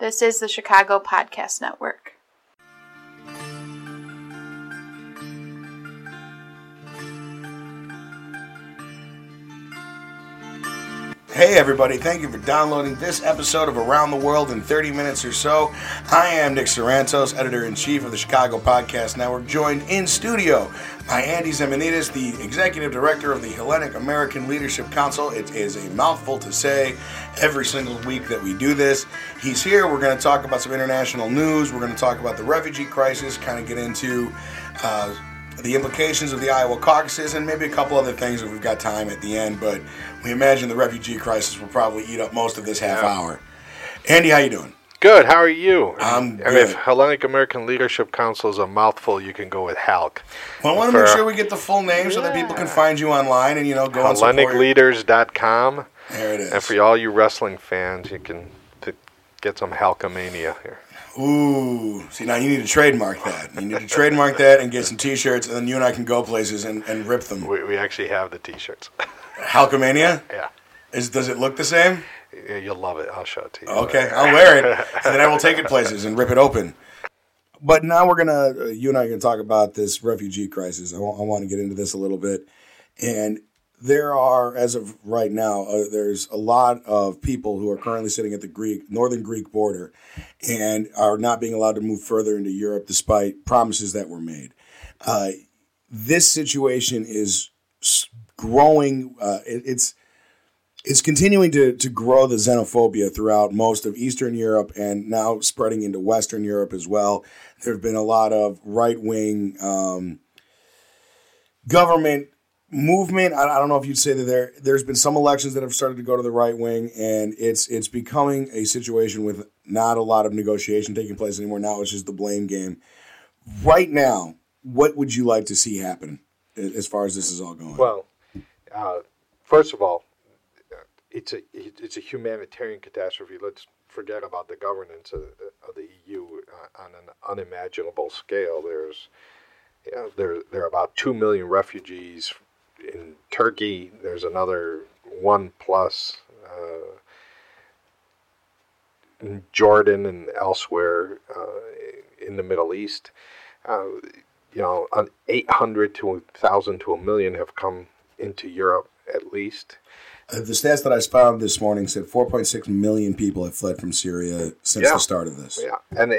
This is the Chicago Podcast Network. Hey everybody, thank you for downloading this episode of Around the World in 30 Minutes or So. I am Nick Sarantos, Editor-in-Chief of the Chicago Podcast Network, joined in studio by Andy Zemanitas, the Executive Director of the Hellenic American Leadership Council. It is a mouthful to say every single week that we do this. He's here. We're going to talk about some international news. We're going to talk about the refugee crisis, kind of get into the implications of the Iowa caucuses, and maybe a couple other things if we've got time at the end, but we imagine the refugee crisis will probably eat up most of this half hour. Andy, how you doing? Good. How are you? I'm good. I mean, if Hellenic American Leadership Council is a mouthful, you can go with HALC. Well, I want to make sure we get the full name so that people can find you online and, you know, go on support. HellenicLeaders.com. There it is. And for all you wrestling fans, you can get some HALComania here. Ooh, see, now you need to trademark that. You need to trademark that and get some T-shirts, and then you and I can go places and rip them. We actually have the T-shirts. HellenicMania? Yeah. Does it look the same? Yeah, you'll love it. I'll show it to you. Okay, I'll wear it, and then I will take it places and rip it open. But now we're going to, you and I are going to talk about this refugee crisis. I want to get into this a little bit. And there are, as of right now, there's a lot of people who are currently sitting at the northern Greek border and are not being allowed to move further into Europe despite promises that were made. This situation is growing. It's continuing to grow the xenophobia throughout most of Eastern Europe and now spreading into Western Europe as well. There have been a lot of right-wing government movement. I don't know if you'd say that there's been some elections that have started to go to the right wing, and it's becoming a situation with not a lot of negotiation taking place anymore. Now it's just the blame game. Right now, what would you like to see happen as far as this is all going? Well, first of all, it's a humanitarian catastrophe. Let's forget about the governance of the EU on an unimaginable scale. There are about 2 million refugees in Turkey. There's another 1+ in Jordan and elsewhere in the Middle East. 800 to 1,000 to 1 million have come into Europe at least. The stats that I found this morning said 4.6 million people have fled from Syria since the start of this. Yeah, and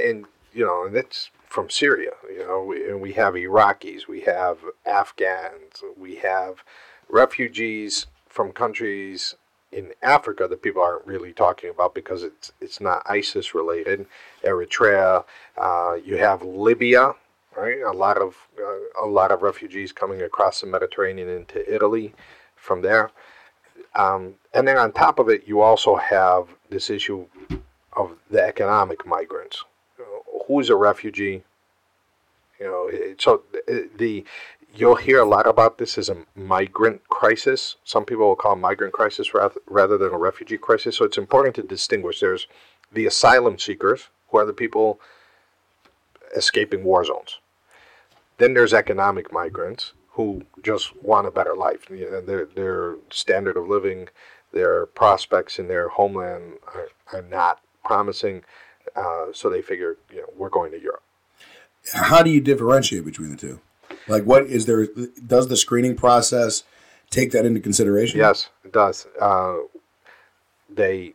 it's from Syria. We have Iraqis, we have Afghans, we have refugees from countries in Africa that people aren't really talking about because it's not ISIS related. Eritrea, you have Libya, right? A lot of refugees coming across the Mediterranean into Italy from there, and then on top of it, you also have this issue of the economic migrants. Who's a refugee? So you'll hear a lot about this as a migrant crisis. Some people will call it migrant crisis rather than a refugee crisis. So it's important to distinguish. There's the asylum seekers, who are the people escaping war zones. Then there's economic migrants who just want a better life. Their standard of living, their prospects in their homeland are not promising. So they figure, we're going to Europe. How do you differentiate between the two? Like, what is there? Does the screening process take that into consideration? Yes, it does. They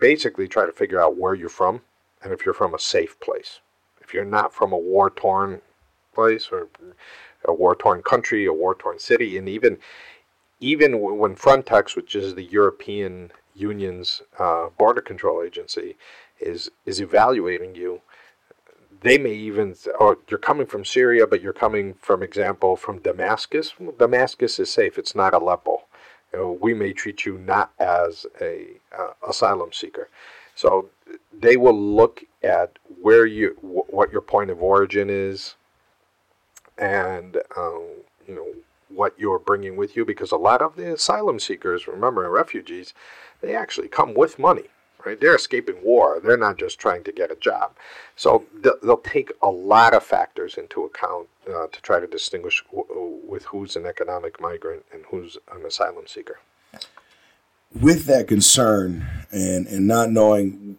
basically try to figure out where you're from and if you're from a safe place. If you're not from a war-torn place or a war-torn country, a war-torn city, and even when Frontex, which is the European Union's border control agency, is evaluating you, they may you're coming from Syria, but you're coming, for example, from Damascus. Well, Damascus is safe. It's not Aleppo. We may treat you not as a asylum seeker. So they will look at where what your point of origin is, and what you're bringing with you, because a lot of the asylum seekers, remember, and refugees, they actually come with money. Right? They're escaping war. They're not just trying to get a job. So they'll take a lot of factors into account to try to distinguish with who's an economic migrant and who's an asylum seeker. With that concern and not knowing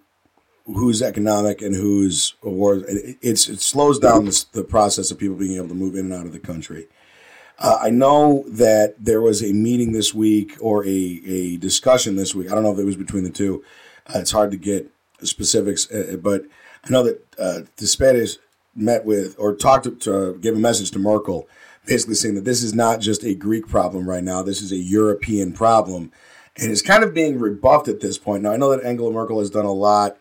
who's economic and who's a war. It slows down the process of people being able to move in and out of the country. I know that there was a meeting this week or a discussion this week. I don't know if it was between the two. It's hard to get specifics, but I know that Despedes met with or talked to gave a message to Merkel, basically saying that this is not just a Greek problem right now. This is a European problem. And it's kind of being rebuffed at this point. Now, I know that Angela Merkel has done a lot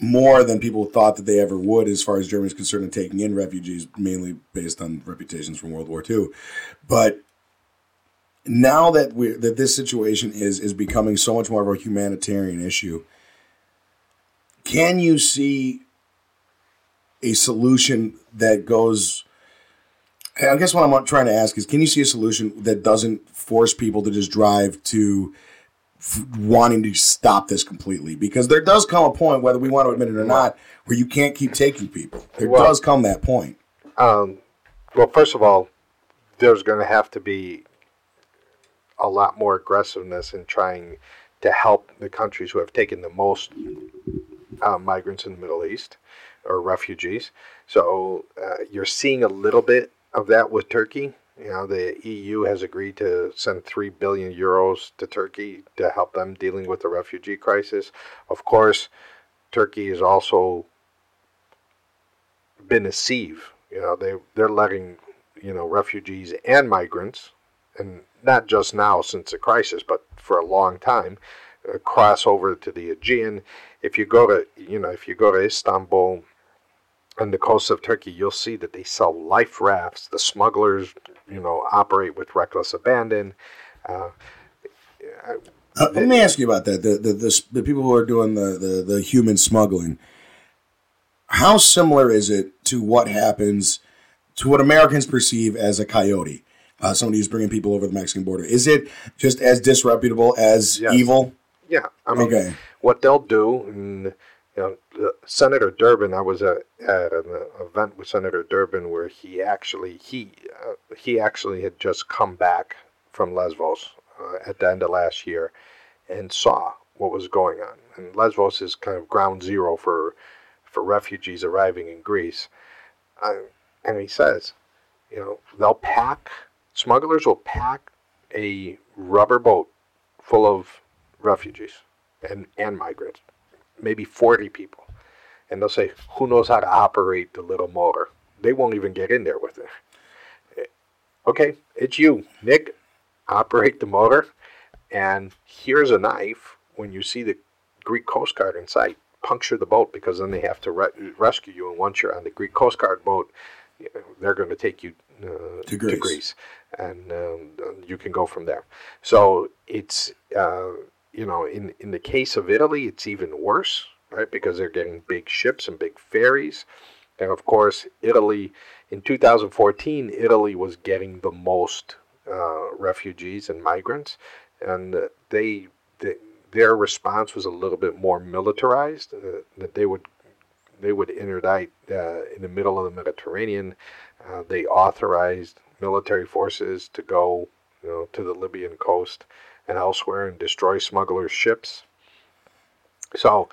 more than people thought that they ever would as far as Germany is concerned in taking in refugees, mainly based on reputations from World War II. But now that this situation is becoming so much more of a humanitarian issue, can you see a solution that goes... I guess what I'm trying to ask is, can you see a solution that doesn't force people to just drive to wanting to stop this completely? Because there does come a point, whether we want to admit it or not, where you can't keep taking people. There does come that point. Well, first of all, there's going to have to be a lot more aggressiveness in trying to help the countries who have taken the most migrants in the Middle East or refugees. So you're seeing a little bit of that with Turkey. You know, the EU has agreed to send 3 billion euros to Turkey to help them dealing with the refugee crisis. Of course, Turkey has also been a sieve. You know, they're letting, you know, refugees and migrants, and not just now since the crisis, but for a long time, cross over to the Aegean. If you go to Istanbul, on the coast of Turkey, you'll see that they sell life rafts. The smugglers, you know, operate with reckless abandon. Let me ask you about that. The people who are doing the human smuggling, how similar is it to what happens, to what Americans perceive as a coyote, somebody who's bringing people over the Mexican border? Is it just as disreputable, as evil? Yeah. I mean, okay. What they'll do... You know, Senator Durbin, I was at an event with Senator Durbin where he actually had just come back from Lesbos at the end of last year and saw what was going on. And Lesbos is kind of ground zero for refugees arriving in Greece. And he says, you know, smugglers will pack a rubber boat full of refugees and migrants. Maybe 40 people, and they'll say, who knows how to operate the little motor? They won't even get in there with it. Okay, it's you, Nick. Operate the motor, and here's a knife. When you see the Greek Coast Guard in sight, puncture the boat, because then they have to rescue you, and once you're on the Greek Coast Guard boat, they're going to take you to Greece, and you can go from there. So it's... You know, in the case of Italy, it's even worse, right? Because they're getting big ships and big ferries. And, of course, Italy, in 2014, Italy was getting the most refugees and migrants. And their response was a little bit more militarized, that they would interdict in the middle of the Mediterranean. They authorized military forces to go, you know, to the Libyan coast and elsewhere and destroy smugglers' ships. So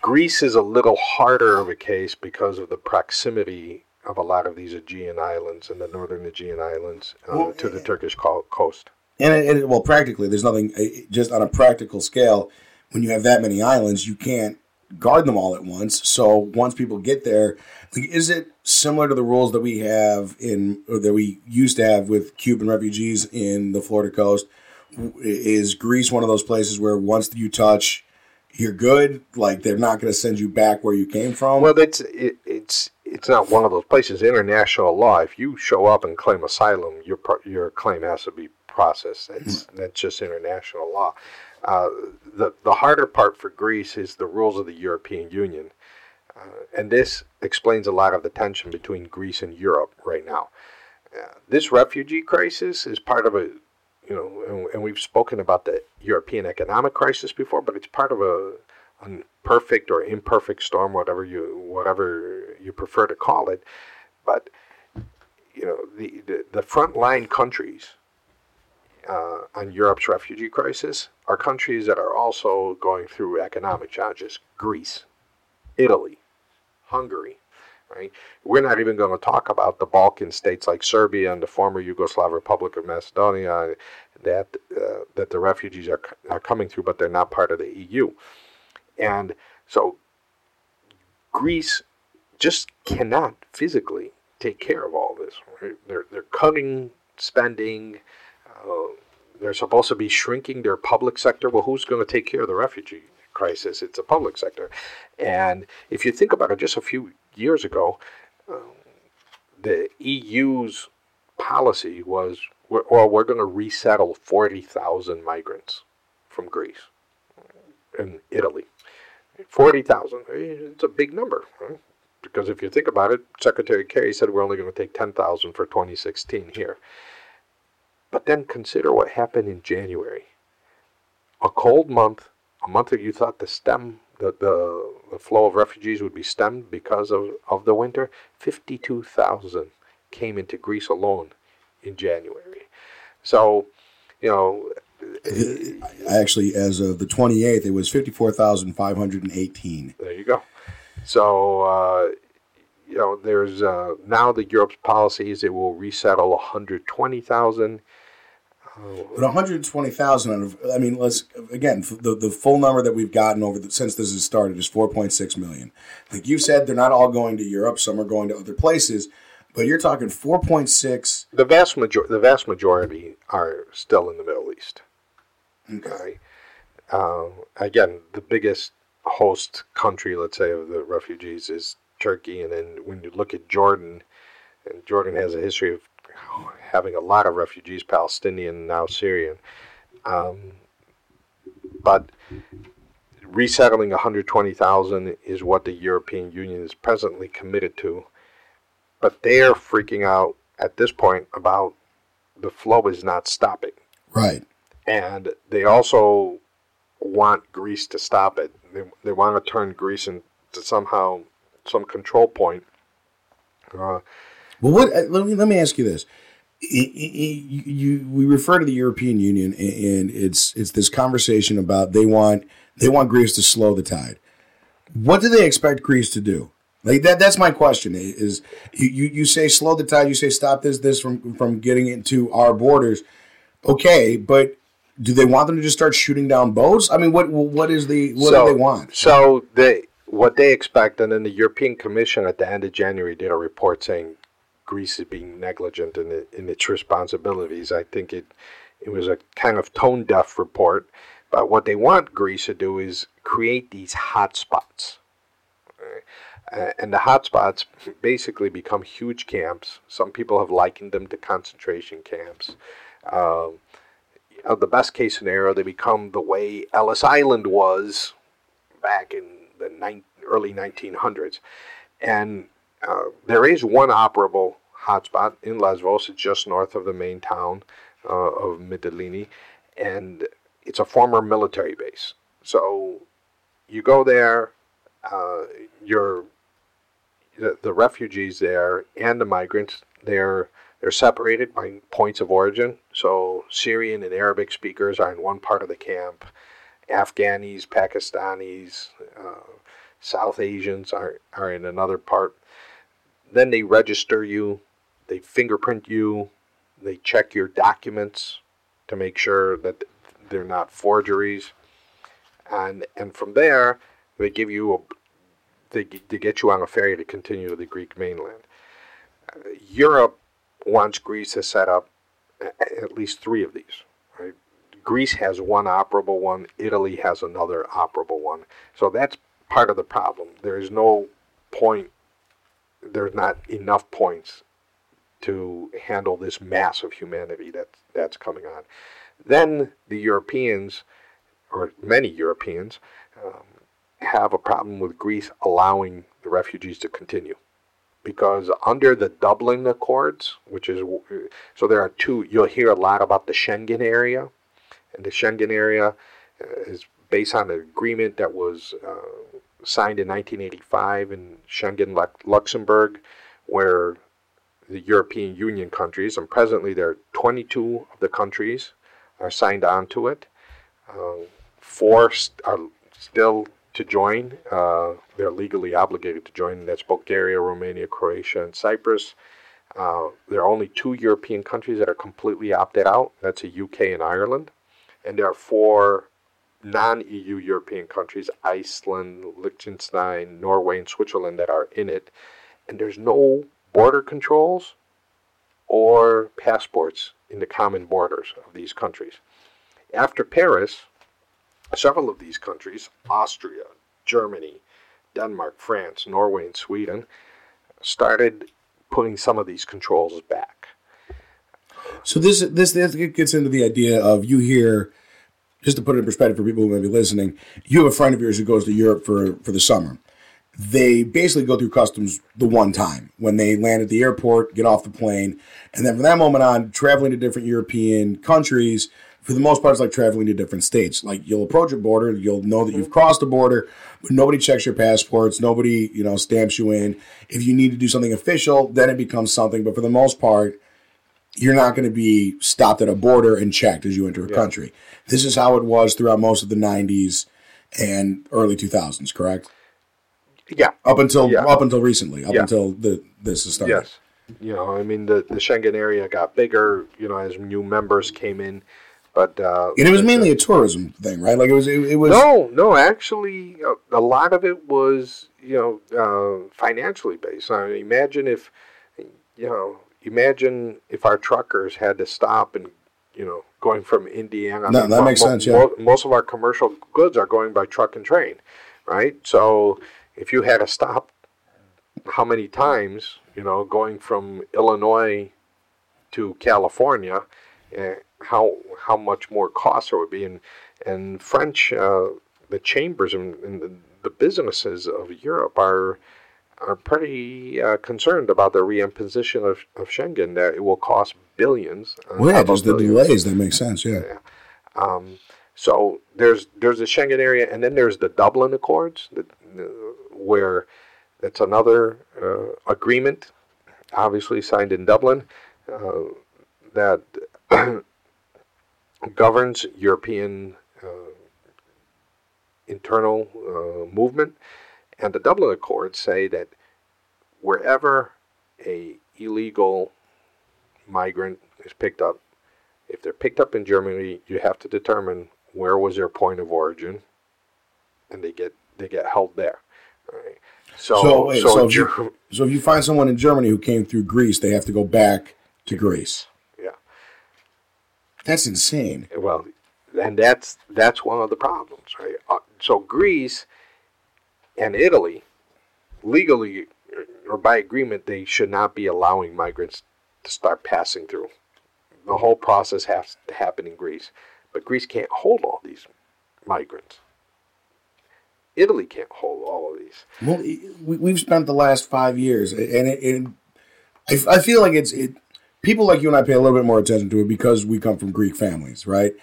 Greece is a little harder of a case because of the proximity of a lot of these Aegean islands and the northern Aegean islands to the Turkish coast. And practically, there's nothing, just on a practical scale, when you have that many islands, you can't guard them all at once. So once people get there, like, is it similar to the rules that we have that we used to have with Cuban refugees in the Florida coast? Is Greece one of those places where once you touch, you're good? Like, they're not going to send you back where you came from? Well, it's not one of those places. International law, if you show up and claim asylum, your claim has to be processed. That's just international law. The harder part for Greece is the rules of the European Union. And this explains a lot of the tension between Greece and Europe right now. This refugee crisis is part of a, you know, and we've spoken about the European economic crisis before, but it's part of an perfect or imperfect storm, whatever you prefer to call it. But, you know, the frontline countries on Europe's refugee crisis are countries that are also going through economic challenges. Greece, Italy, Hungary, right? We're not even going to talk about the Balkan states like Serbia and the former Yugoslav Republic of Macedonia that the refugees are coming through, but they're not part of the EU. And so Greece just cannot physically take care of all this. Right? They're cutting spending. They're supposed to be shrinking their public sector. Well, who's going to take care of the refugee crisis? It's a public sector. And if you think about it, just a few years ago, the EU's policy was, we're going to resettle 40,000 migrants from Greece and Italy. 40,000, it's a big number, right? Because if you think about it, Secretary Kerry said we're only going to take 10,000 for 2016 here. But then consider what happened in January. A cold month, a month that you thought the flow of refugees would be stemmed because of the winter. 52,000 came into Greece alone in January. So, you know... Actually, as of the 28th, it was 54,518. There you go. So, you know, there's now the Europe's policy is it will resettle 120,000. But 120,000, I mean, let's again, the full number that we've gotten since this has started is 4.6 million. Like you said, they're not all going to Europe; some are going to other places. But you're talking 4.6. The vast majority are still in the Middle East. Okay. Again, the biggest host country, let's say, of the refugees is Turkey, and then when you look at Jordan, and Jordan has a history of having a lot of refugees, Palestinian, now Syrian, but resettling 120,000 is what the European Union is presently committed to, but they're freaking out at this point about the flow is not stopping. Right. And they also want Greece to stop it. They want to turn Greece into somehow some control point. Well, let me ask you this: we refer to the European Union, and it's this conversation about they want Greece to slow the tide. What do they expect Greece to do? Like that's my question: is you say slow the tide, you say stop this from getting into our borders, okay? But do they want them to just start shooting down boats? I mean, what do they want? So what they expect, and then the European Commission at the end of January did a report saying Greece is being negligent in its responsibilities. I think it was a kind of tone-deaf report. But what they want Greece to do is create these hot spots. And the hot spots basically become huge camps. Some people have likened them to concentration camps. The best-case scenario, they become the way Ellis Island was back in the early 1900s. And there is one operable hotspot in Lesbos. It's just north of the main town of Mytilini, and it's a former military base. So you go there, the refugees there and the migrants, they're separated by points of origin. So Syrian and Arabic speakers are in one part of the camp. Afghanis, Pakistanis, South Asians are in another part. Then they register you, they fingerprint you, they check your documents to make sure that they're not forgeries, and from there they give you they get you on a ferry to continue to the Greek mainland. Europe wants Greece to set up at least three of these. Right? Greece has one operable one. Italy has another operable one. So that's part of the problem. There is no point. There's not enough points to handle this mass of humanity that's coming on. Then the Europeans, or many Europeans, have a problem with Greece allowing the refugees to continue. Because under the Dublin Accords, so there are two, you'll hear a lot about the Schengen area. And the Schengen area is based on an agreement that was signed in 1985 in Schengen, Luxembourg, where the European Union countries, and presently there are 22 of the countries are signed on to it. Four are still to join. They're legally obligated to join. That's Bulgaria, Romania, Croatia, and Cyprus. There are only 2 European countries that are completely opted out. That's the UK and Ireland. And there are 4 non-EU European countries, Iceland, Liechtenstein, Norway, and Switzerland, that are in it. And there's no border controls or passports in the common borders of these countries. After Paris, several of these countries, Austria, Germany, Denmark, France, Norway, and Sweden, started putting some of these controls back. So this gets into the idea of, you hear, just to put it in perspective for people who may be listening, you have a friend of yours who goes to Europe for the summer. They basically go through customs the one time, when they land at the airport, get off the plane, and then from that moment on, traveling to different European countries, for the most part, it's like traveling to different states. Like, you'll approach a border, you'll know that you've crossed the border, but nobody checks your passports, nobody, stamps you in. If you need to do something official, then it becomes something, but for the most part, you're not going to be stopped at a border and checked as you enter a country. This is how it was throughout most of the 90s and early 2000s, correct? Yeah. Up until recently, until this is started. Yes. The Schengen area got bigger, as new members came in. But and it was mainly a tourism thing, right? Like it was. No, actually, a lot of it was, financially based. I mean, imagine if our truckers had to stop and, going from Indiana. No, that makes sense. Yeah. Most of our commercial goods are going by truck and train, right? So if you had to stop, how many times, going from Illinois to California, how much more cost there would be. And French, the chambers and the businesses of Europe are pretty concerned about the reimposition of Schengen, that it will cost billions. Just the delays, that makes sense, yeah. So there's the Schengen area, and then there's the Dublin Accords, where that's another agreement, obviously signed in Dublin, that governs European internal movement. And the Dublin Accords say that wherever a illegal migrant is picked up, if they're picked up in Germany, you have to determine where was their point of origin, and they get held there. Right. So if you find someone in Germany who came through Greece, they have to go back to Greece. Yeah, that's insane. Well, and that's one of the problems, right? So Greece and Italy, legally or by agreement, they should not be allowing migrants to start passing through. The whole process has to happen in Greece. But Greece can't hold all these migrants. Italy can't hold all of these. Well, we've spent the last 5 years, and I feel like people like you and I pay a little bit more attention to it because we come from Greek families, right?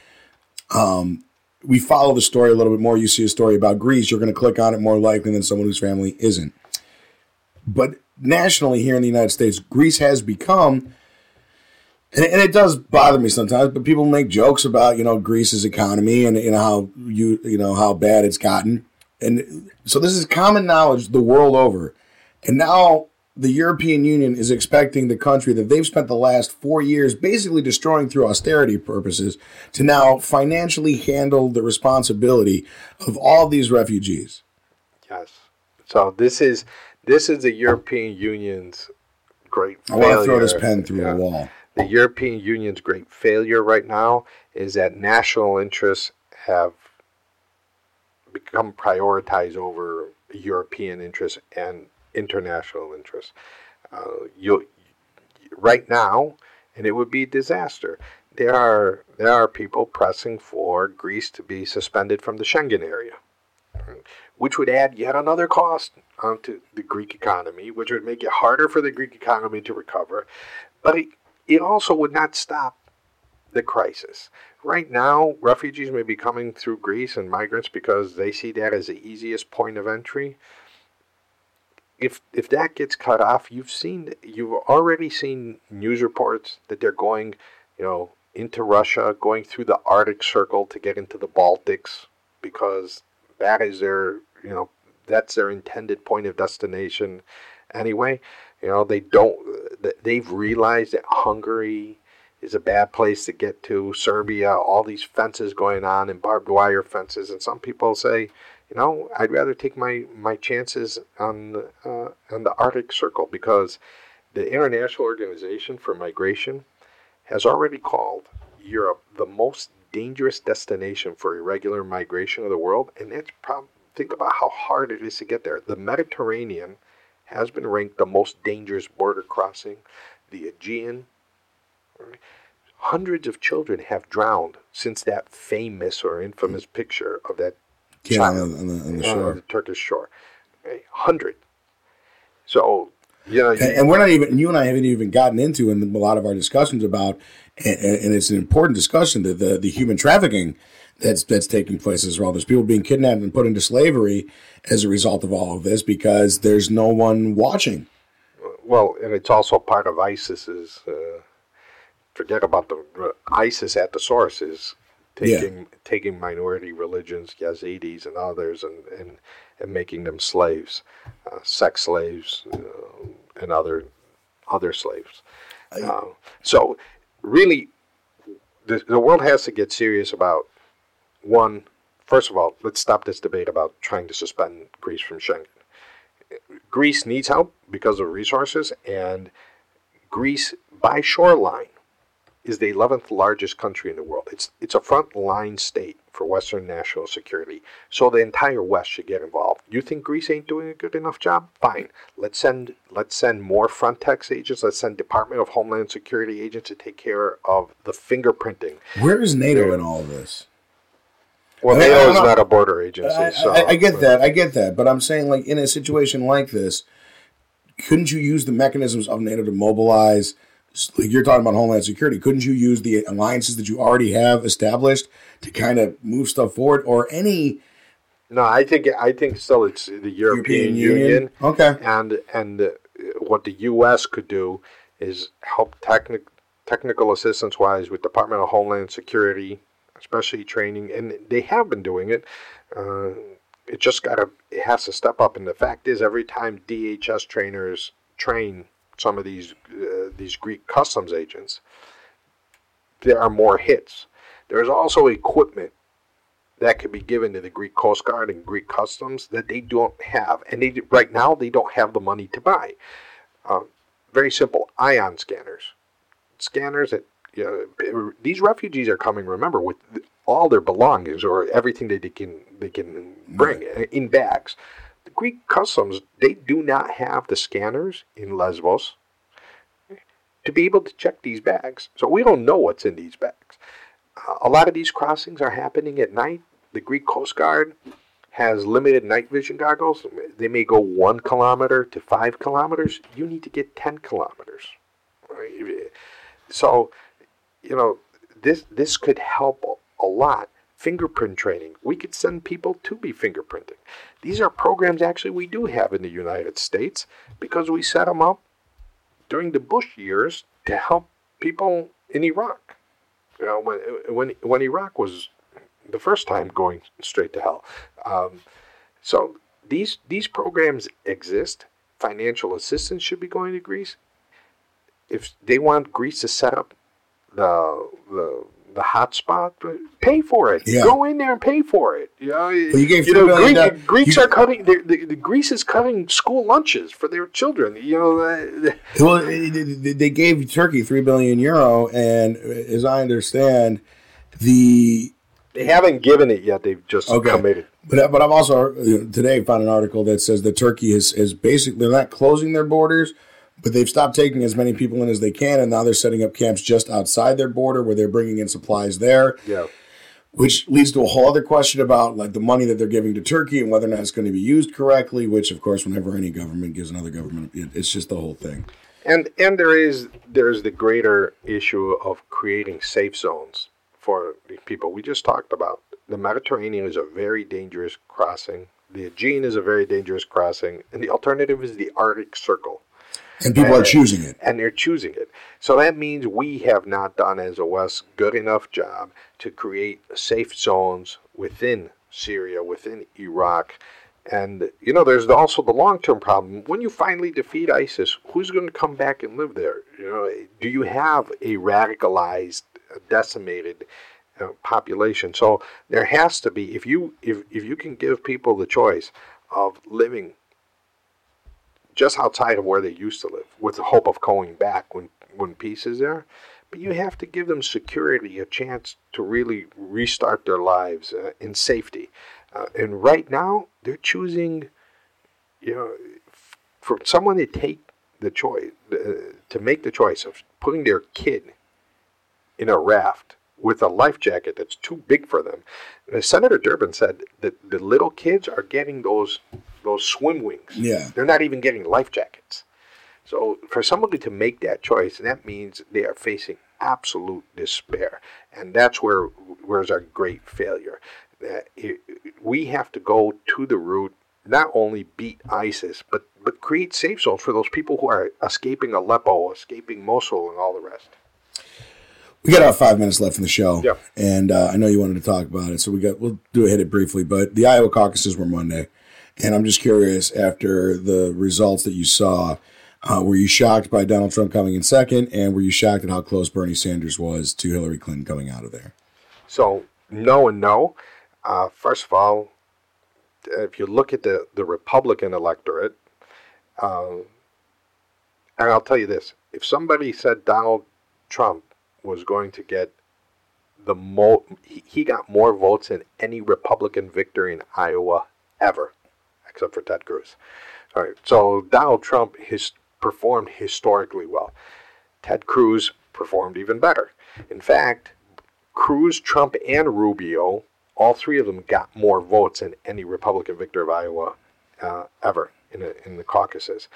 We follow the story a little bit more. You see a story about Greece, you're going to click on it more likely than someone whose family isn't. But nationally here in the United States, Greece has become, and it does bother me sometimes, but people make jokes about, Greece's economy and how how bad it's gotten. And so this is common knowledge the world over. And now the European Union is expecting the country that they've spent the last 4 years basically destroying through austerity purposes to now financially handle the responsibility of all these refugees. Yes. So this is the European Union's great failure. I want to throw this pen through a wall. The European Union's great failure right now is that national interests have become prioritized over European interests and international interests. Right now, and it would be a disaster. There are people pressing for Greece to be suspended from the Schengen area, which would add yet another cost onto the Greek economy, which would make it harder for the Greek economy to recover. But it also would not stop the crisis. Right now, refugees may be coming through Greece, and migrants, because they see that as the easiest point of entry. If that gets cut off, you've already seen news reports that they're going, into Russia, going through the Arctic Circle to get into the Baltics, because that is their, you know, that's their intended point of destination anyway. You know, they don't, they've realized that Hungary is a bad place to get to, Serbia, all these fences going on and barbed wire fences. And some people say, you know, I'd rather take my chances on the Arctic Circle, because the International Organization for Migration has already called Europe the most dangerous destination for irregular migration of the world. And that's probably, think about how hard it is to get there. The Mediterranean has been ranked the most dangerous border crossing, the Aegean. Hundreds of children have drowned since that famous or infamous picture of that child on the shore. The Turkish shore. 100. So, you know, and we're not even, you and I haven't even gotten into in a lot of our discussions about, and it's an important discussion, the human trafficking that's taking place as well. There's people being kidnapped and put into slavery as a result of all of this, because there's no one watching. Well, and it's also part of ISIS's. Forget about the ISIS at the source is taking minority religions, Yazidis and others, and making them slaves, sex slaves, and other slaves. So really, the world has to get serious about one. First of all, let's stop this debate about trying to suspend Greece from Schengen. Greece needs help because of resources, and Greece by shoreline is the 11th largest country in the world. It's a frontline state for Western national security. So the entire West should get involved. You think Greece ain't doing a good enough job? Fine. Let's send more Frontex agents. Let's send Department of Homeland Security agents to take care of the fingerprinting. Where is NATO in all of this? Well, I mean, NATO is not a border agency. I get that. But I'm saying, like, in a situation like this, couldn't you use the mechanisms of NATO to mobilize? Like, you're talking about Homeland Security. Couldn't you use the alliances that you already have established to kind of move stuff forward, or any? No, I think still it's the European Union. Okay, and what the U.S. could do is help technical assistance wise with Department of Homeland Security, especially training, and they have been doing it. It has to step up. And the fact is, every time DHS trainers train some of these Greek customs agents, there are more hits. There is also equipment that could be given to the Greek Coast Guard and Greek Customs that they don't have, and right now they don't have the money to buy. Very simple, ion scanners that, you know, these refugees are coming. Remember, with all their belongings or everything that they can bring in bags. The Greek customs, they do not have the scanners in Lesbos to be able to check these bags. So we don't know what's in these bags. A lot of these crossings are happening at night. The Greek Coast Guard has limited night vision goggles. They may go 1 kilometer to 5 kilometers. You need to get 10 kilometers. So, you know, this could help a lot. Fingerprint training. We could send people to be fingerprinting. These are programs actually we do have in the United States, because we set them up during the Bush years to help people in Iraq. You know, when Iraq was the first time going straight to hell. So these programs exist. Financial assistance should be going to Greece. If they want Greece to set up the hot spot, pay for it. Yeah. Go in there and pay for it. You know, Greece is cutting school lunches for their children. You know, well, they gave Turkey €3 billion, and as I understand, they haven't given it yet. They've just committed. But I've also today found an article that says that Turkey is basically, they're not closing their borders, but they've stopped taking as many people in as they can, and now they're setting up camps just outside their border where they're bringing in supplies there. Yeah. Which leads to a whole other question about, like, the money that they're giving to Turkey and whether or not it's going to be used correctly, which, of course, whenever any government gives another government, it's just the whole thing. And there's the greater issue of creating safe zones for the people we just talked about. The Mediterranean is a very dangerous crossing. The Aegean is a very dangerous crossing. And the alternative is the Arctic Circle. And people are choosing it. And they're choosing it. So that means we have not done, as a West, good enough job to create safe zones within Syria, within Iraq. And, you know, there's also the long-term problem. When you finally defeat ISIS, who's going to come back and live there? You know, do you have a radicalized, decimated population? So there has to be, if you can give people the choice of living just outside of where they used to live, with the hope of going back when peace is there. But you have to give them security, a chance to really restart their lives in safety. And right now, they're choosing, you know, for someone to take the choice, to make the choice of putting their kid in a raft with a life jacket that's too big for them. And Senator Durbin said that the little kids are getting those swim wings. Yeah. They're not even getting life jackets. So for somebody to make that choice, that means they are facing absolute despair. And that's where's our great failure. We have to go to the root, not only beat ISIS, but create safe zones for those people who are escaping Aleppo, escaping Mosul, and all the rest. We got about 5 minutes left in the show, yeah. And I know you wanted to talk about it, so we'll hit it briefly. But the Iowa caucuses were Monday, and I'm just curious, after the results that you saw, were you shocked by Donald Trump coming in second, and were you shocked at how close Bernie Sanders was to Hillary Clinton coming out of there? So no and no. First of all, if you look at the Republican electorate, and I'll tell you this, if somebody said Donald Trump was going to get he got more votes than any Republican victory in Iowa ever, except for Ted Cruz. All right, so Donald Trump performed historically well. Ted Cruz performed even better. In fact, Cruz, Trump, and Rubio, all three of them got more votes than any Republican victor of Iowa ever in the caucuses.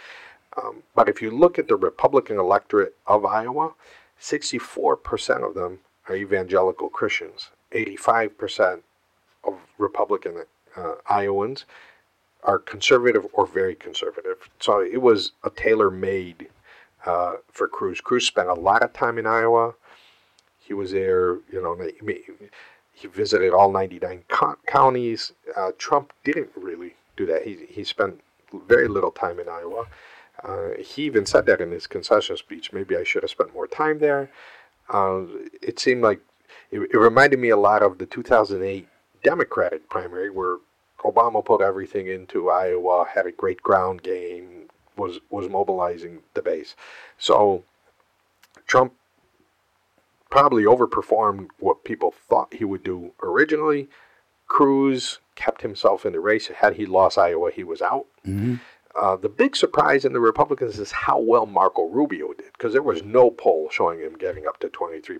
But if you look at the Republican electorate of Iowa, 64% of them are evangelical Christians. 85% of Republican Iowans are conservative or very conservative. So it was a tailor-made for Cruz. Cruz spent a lot of time in Iowa. He was there, you know, he visited all 99 counties. Trump didn't really do that. He spent very little time in Iowa. He even said that in his concession speech. Maybe I should have spent more time there. It seemed like it reminded me a lot of the 2008 Democratic primary, where Obama put everything into Iowa, had a great ground game, was mobilizing the base. So Trump probably overperformed what people thought he would do originally. Cruz kept himself in the race. Had he lost Iowa, he was out. Mm-hmm. The big surprise in the Republicans is how well Marco Rubio did, because there was no poll showing him getting up to 23%.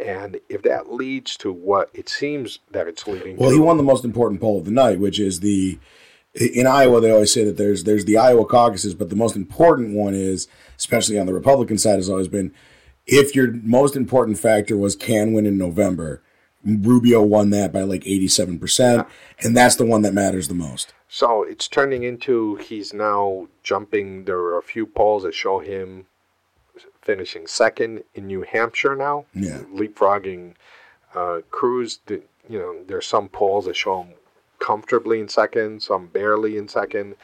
And if that leads to what it seems that it's leading to... Well, he won the most important poll of the night, which is in Iowa, they always say that there's the Iowa caucuses, but the most important one is, especially on the Republican side, has always been, if your most important factor was can win in November, Rubio won that by like 87%, and that's the one that matters the most. So it's turning into he's now jumping. There are a few polls that show him finishing second in New Hampshire now, leapfrogging Cruz. You know, there's some polls that show him comfortably in second, some barely in second.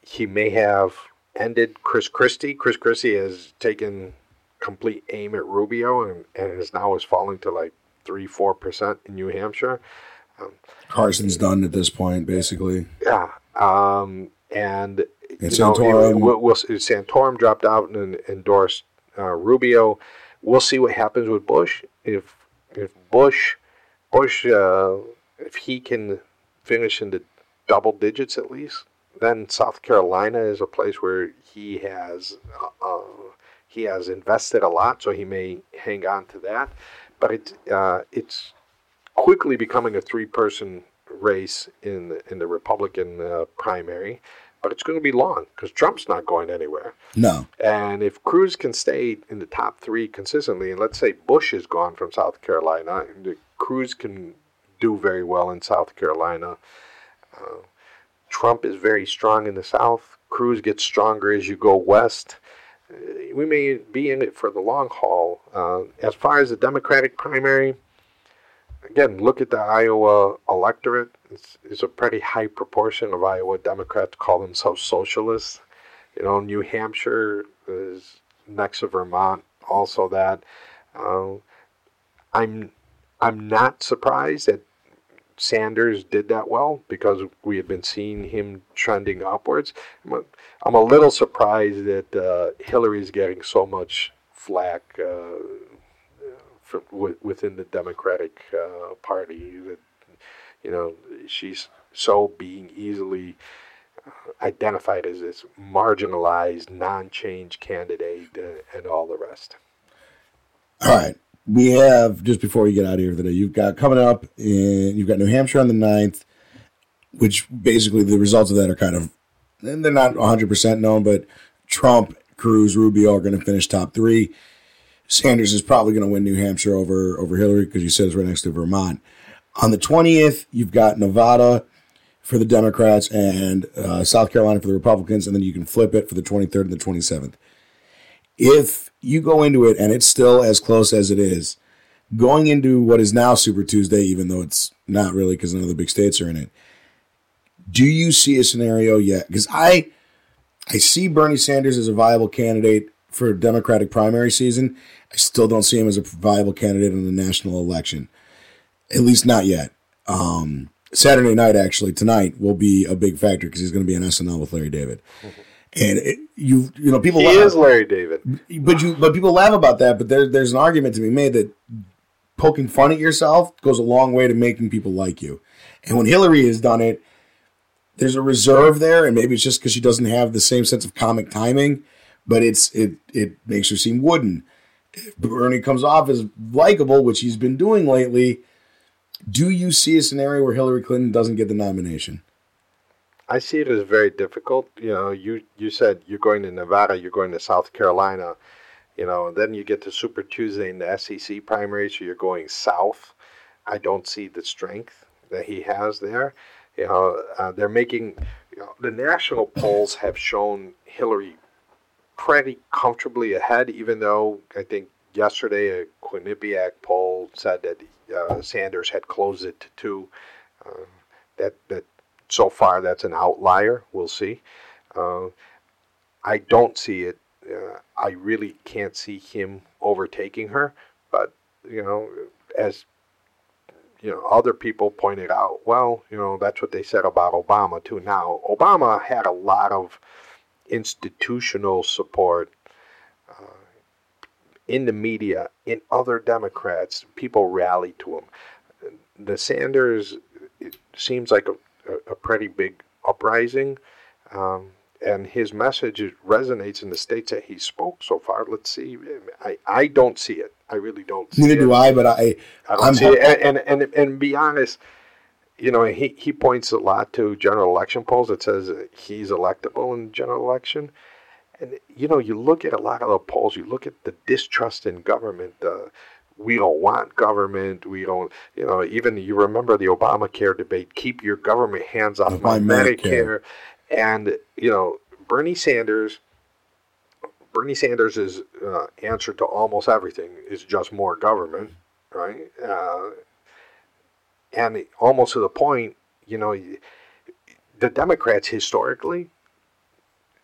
He may have ended Chris Christie. Chris Christie has taken complete aim at Rubio and is now falling to like 3-4% in New Hampshire. Carson's done at this point, basically. Yeah, and Santorum. Santorum dropped out and endorsed Rubio. We'll see what happens with Bush. If he can finish in the double digits at least, then South Carolina is a place where he has invested a lot, so he may hang on to that. But it's quickly becoming a three-person race in the Republican primary, but it's going to be long because Trump's not going anywhere. No. And if Cruz can stay in the top three consistently, and let's say Bush is gone from South Carolina, and Cruz can do very well in South Carolina. Trump is very strong in the South. Cruz gets stronger as you go west, we may be in it for the long haul. As far as the Democratic primary, again, look at the Iowa electorate. It's a pretty high proportion of Iowa Democrats call themselves socialists. You know, New Hampshire is next to Vermont. Also, that I'm not surprised that Sanders did that well, because we had been seeing him trending upwards. I'm a little surprised that Hillary's getting so much flack within the Democratic Party. That, you know, she's so being easily identified as this marginalized, non-change candidate and all the rest. All right. We have, just before we get out of here today, you've got coming up, you've got New Hampshire on the 9th, which basically the results of that are kind of, they're not 100% known, but Trump, Cruz, Rubio are going to finish top three. Sanders is probably going to win New Hampshire over Hillary, because you said it's right next to Vermont. On the 20th, you've got Nevada for the Democrats and South Carolina for the Republicans, and then you can flip it for the 23rd and the 27th. If you go into it and it's still as close as it is, going into what is now Super Tuesday, even though it's not really because none of the big states are in it, do you see a scenario yet? Because I see Bernie Sanders as a viable candidate for Democratic primary season. I still don't see him as a viable candidate in the national election, at least not yet. Saturday night, actually, tonight, will be a big factor because he's going to be on SNL with Larry David. Mm-hmm. And you know, people laugh. He is Larry David, but people laugh about that. But there's an argument to be made that poking fun at yourself goes a long way to making people like you. And when Hillary has done it, there's a reserve there, and maybe it's just because she doesn't have the same sense of comic timing. But it makes her seem wooden. If Bernie comes off as likable, which he's been doing lately, do you see a scenario where Hillary Clinton doesn't get the nomination? I see it as very difficult. You know, you said you're going to Nevada, you're going to South Carolina, you know, and then you get to Super Tuesday in the SEC primary, so you're going south. I don't see the strength that he has there. You know, they're making, you know, the national polls have shown Hillary pretty comfortably ahead, even though I think yesterday a Quinnipiac poll said that Sanders had closed it to 2. So far, that's an outlier. We'll see. I don't see it. I really can't see him overtaking her. But, you know, as you know, other people pointed out, well, you know, that's what they said about Obama, too. Now, Obama had a lot of institutional support in the media, in other Democrats. People rallied to him. The Sanders, it seems like a pretty big uprising, and his message resonates in the states that he spoke so far. Let's see. I don't see it. I really don't see it. Neither do I, but I don't see it. And be honest, you know, he points a lot to general election polls that says he's electable in general election. And, you know, you look at a lot of the polls, you look at the distrust in government, we don't want government. We don't, you know, even you remember the Obamacare debate, keep your government hands off my Medicare. And, you know, Bernie Sanders' answer to almost everything is just more government, right? And almost to the point, you know, the Democrats historically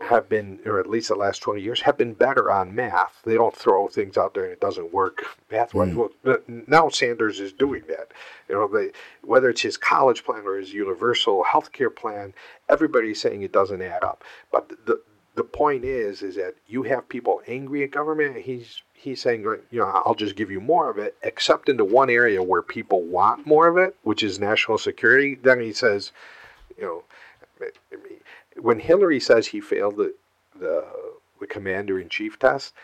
have been, or at least the last 20 years, have been better on math. They don't throw things out there and it doesn't work math-wise. Mm. Well, now Sanders is doing that. You know, whether it's his college plan or his universal health care plan, everybody's saying it doesn't add up. But the point is that you have people angry at government. He's saying, you know, I'll just give you more of it, except into one area where people want more of it, which is national security. Then he says, you know, when Hillary says he failed the commander-in-chief test,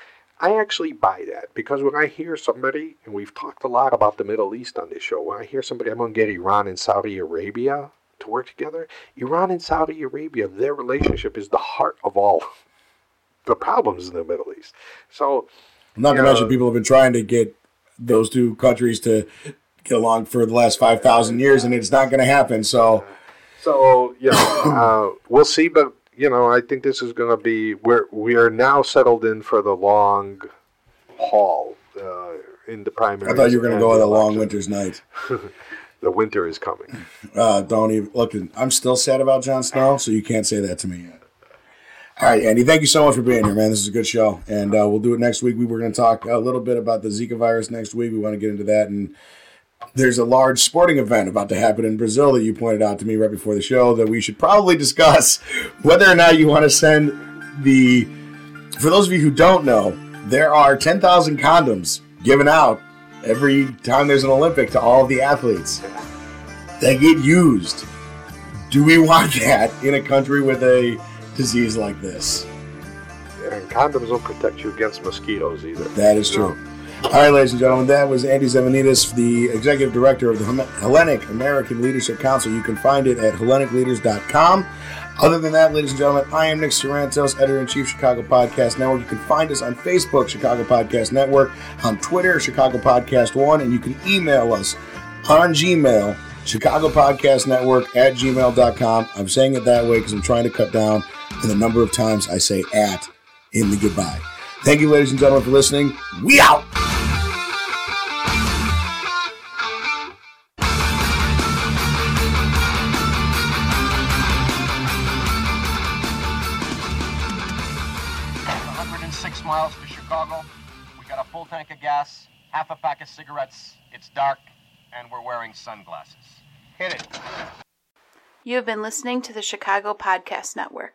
I actually buy that, because when I hear somebody, and we've talked a lot about the Middle East on this show, when I hear somebody, I'm going to get Iran and Saudi Arabia to work together. Iran and Saudi Arabia, their relationship is the heart of all the problems in the Middle East. So, not to mention people have been trying to get those two countries to get along for the last 5,000 years, and it's not going to happen, so... So, you know, we'll see, but you know, I think this is going to be where we are now settled in for the long haul in the primary. I thought you were going to go on a long winter's night. The winter is coming. Don't even look. I'm still sad about Jon Snow, so you can't say that to me yet. All right, Andy, thank you so much for being here, man. This is a good show, and we'll do it next week. We were going to talk a little bit about the Zika virus next week. We want to get into that, and there's a large sporting event about to happen in Brazil that you pointed out to me right before the show that we should probably discuss whether or not you want to send the – for those of you who don't know, there are 10,000 condoms given out every time there's an Olympic to all of the athletes. They get used. Do we want that in a country with a – disease like this? And condoms don't protect you against mosquitoes either. That is true. No. All right, ladies and gentlemen, that was Andy Zemanitas, the Executive Director of the Hellenic American Leadership Council. You can find it at HellenicLeaders.com. Other than that, ladies and gentlemen, I am Nick Sarantos, Editor-in-Chief, Chicago Podcast Network. You can find us on Facebook, Chicago Podcast Network, on Twitter, Chicago Podcast One, and you can email us on Gmail, Chicago Podcast Network at gmail.com. I'm saying it that way because I'm trying to cut down and the number of times I say at in the goodbye. Thank you, ladies and gentlemen, for listening. We out. It's 106 miles to Chicago. We got a full tank of gas, half a pack of cigarettes. It's dark, and we're wearing sunglasses. Hit it. You have been listening to the Chicago Podcast Network.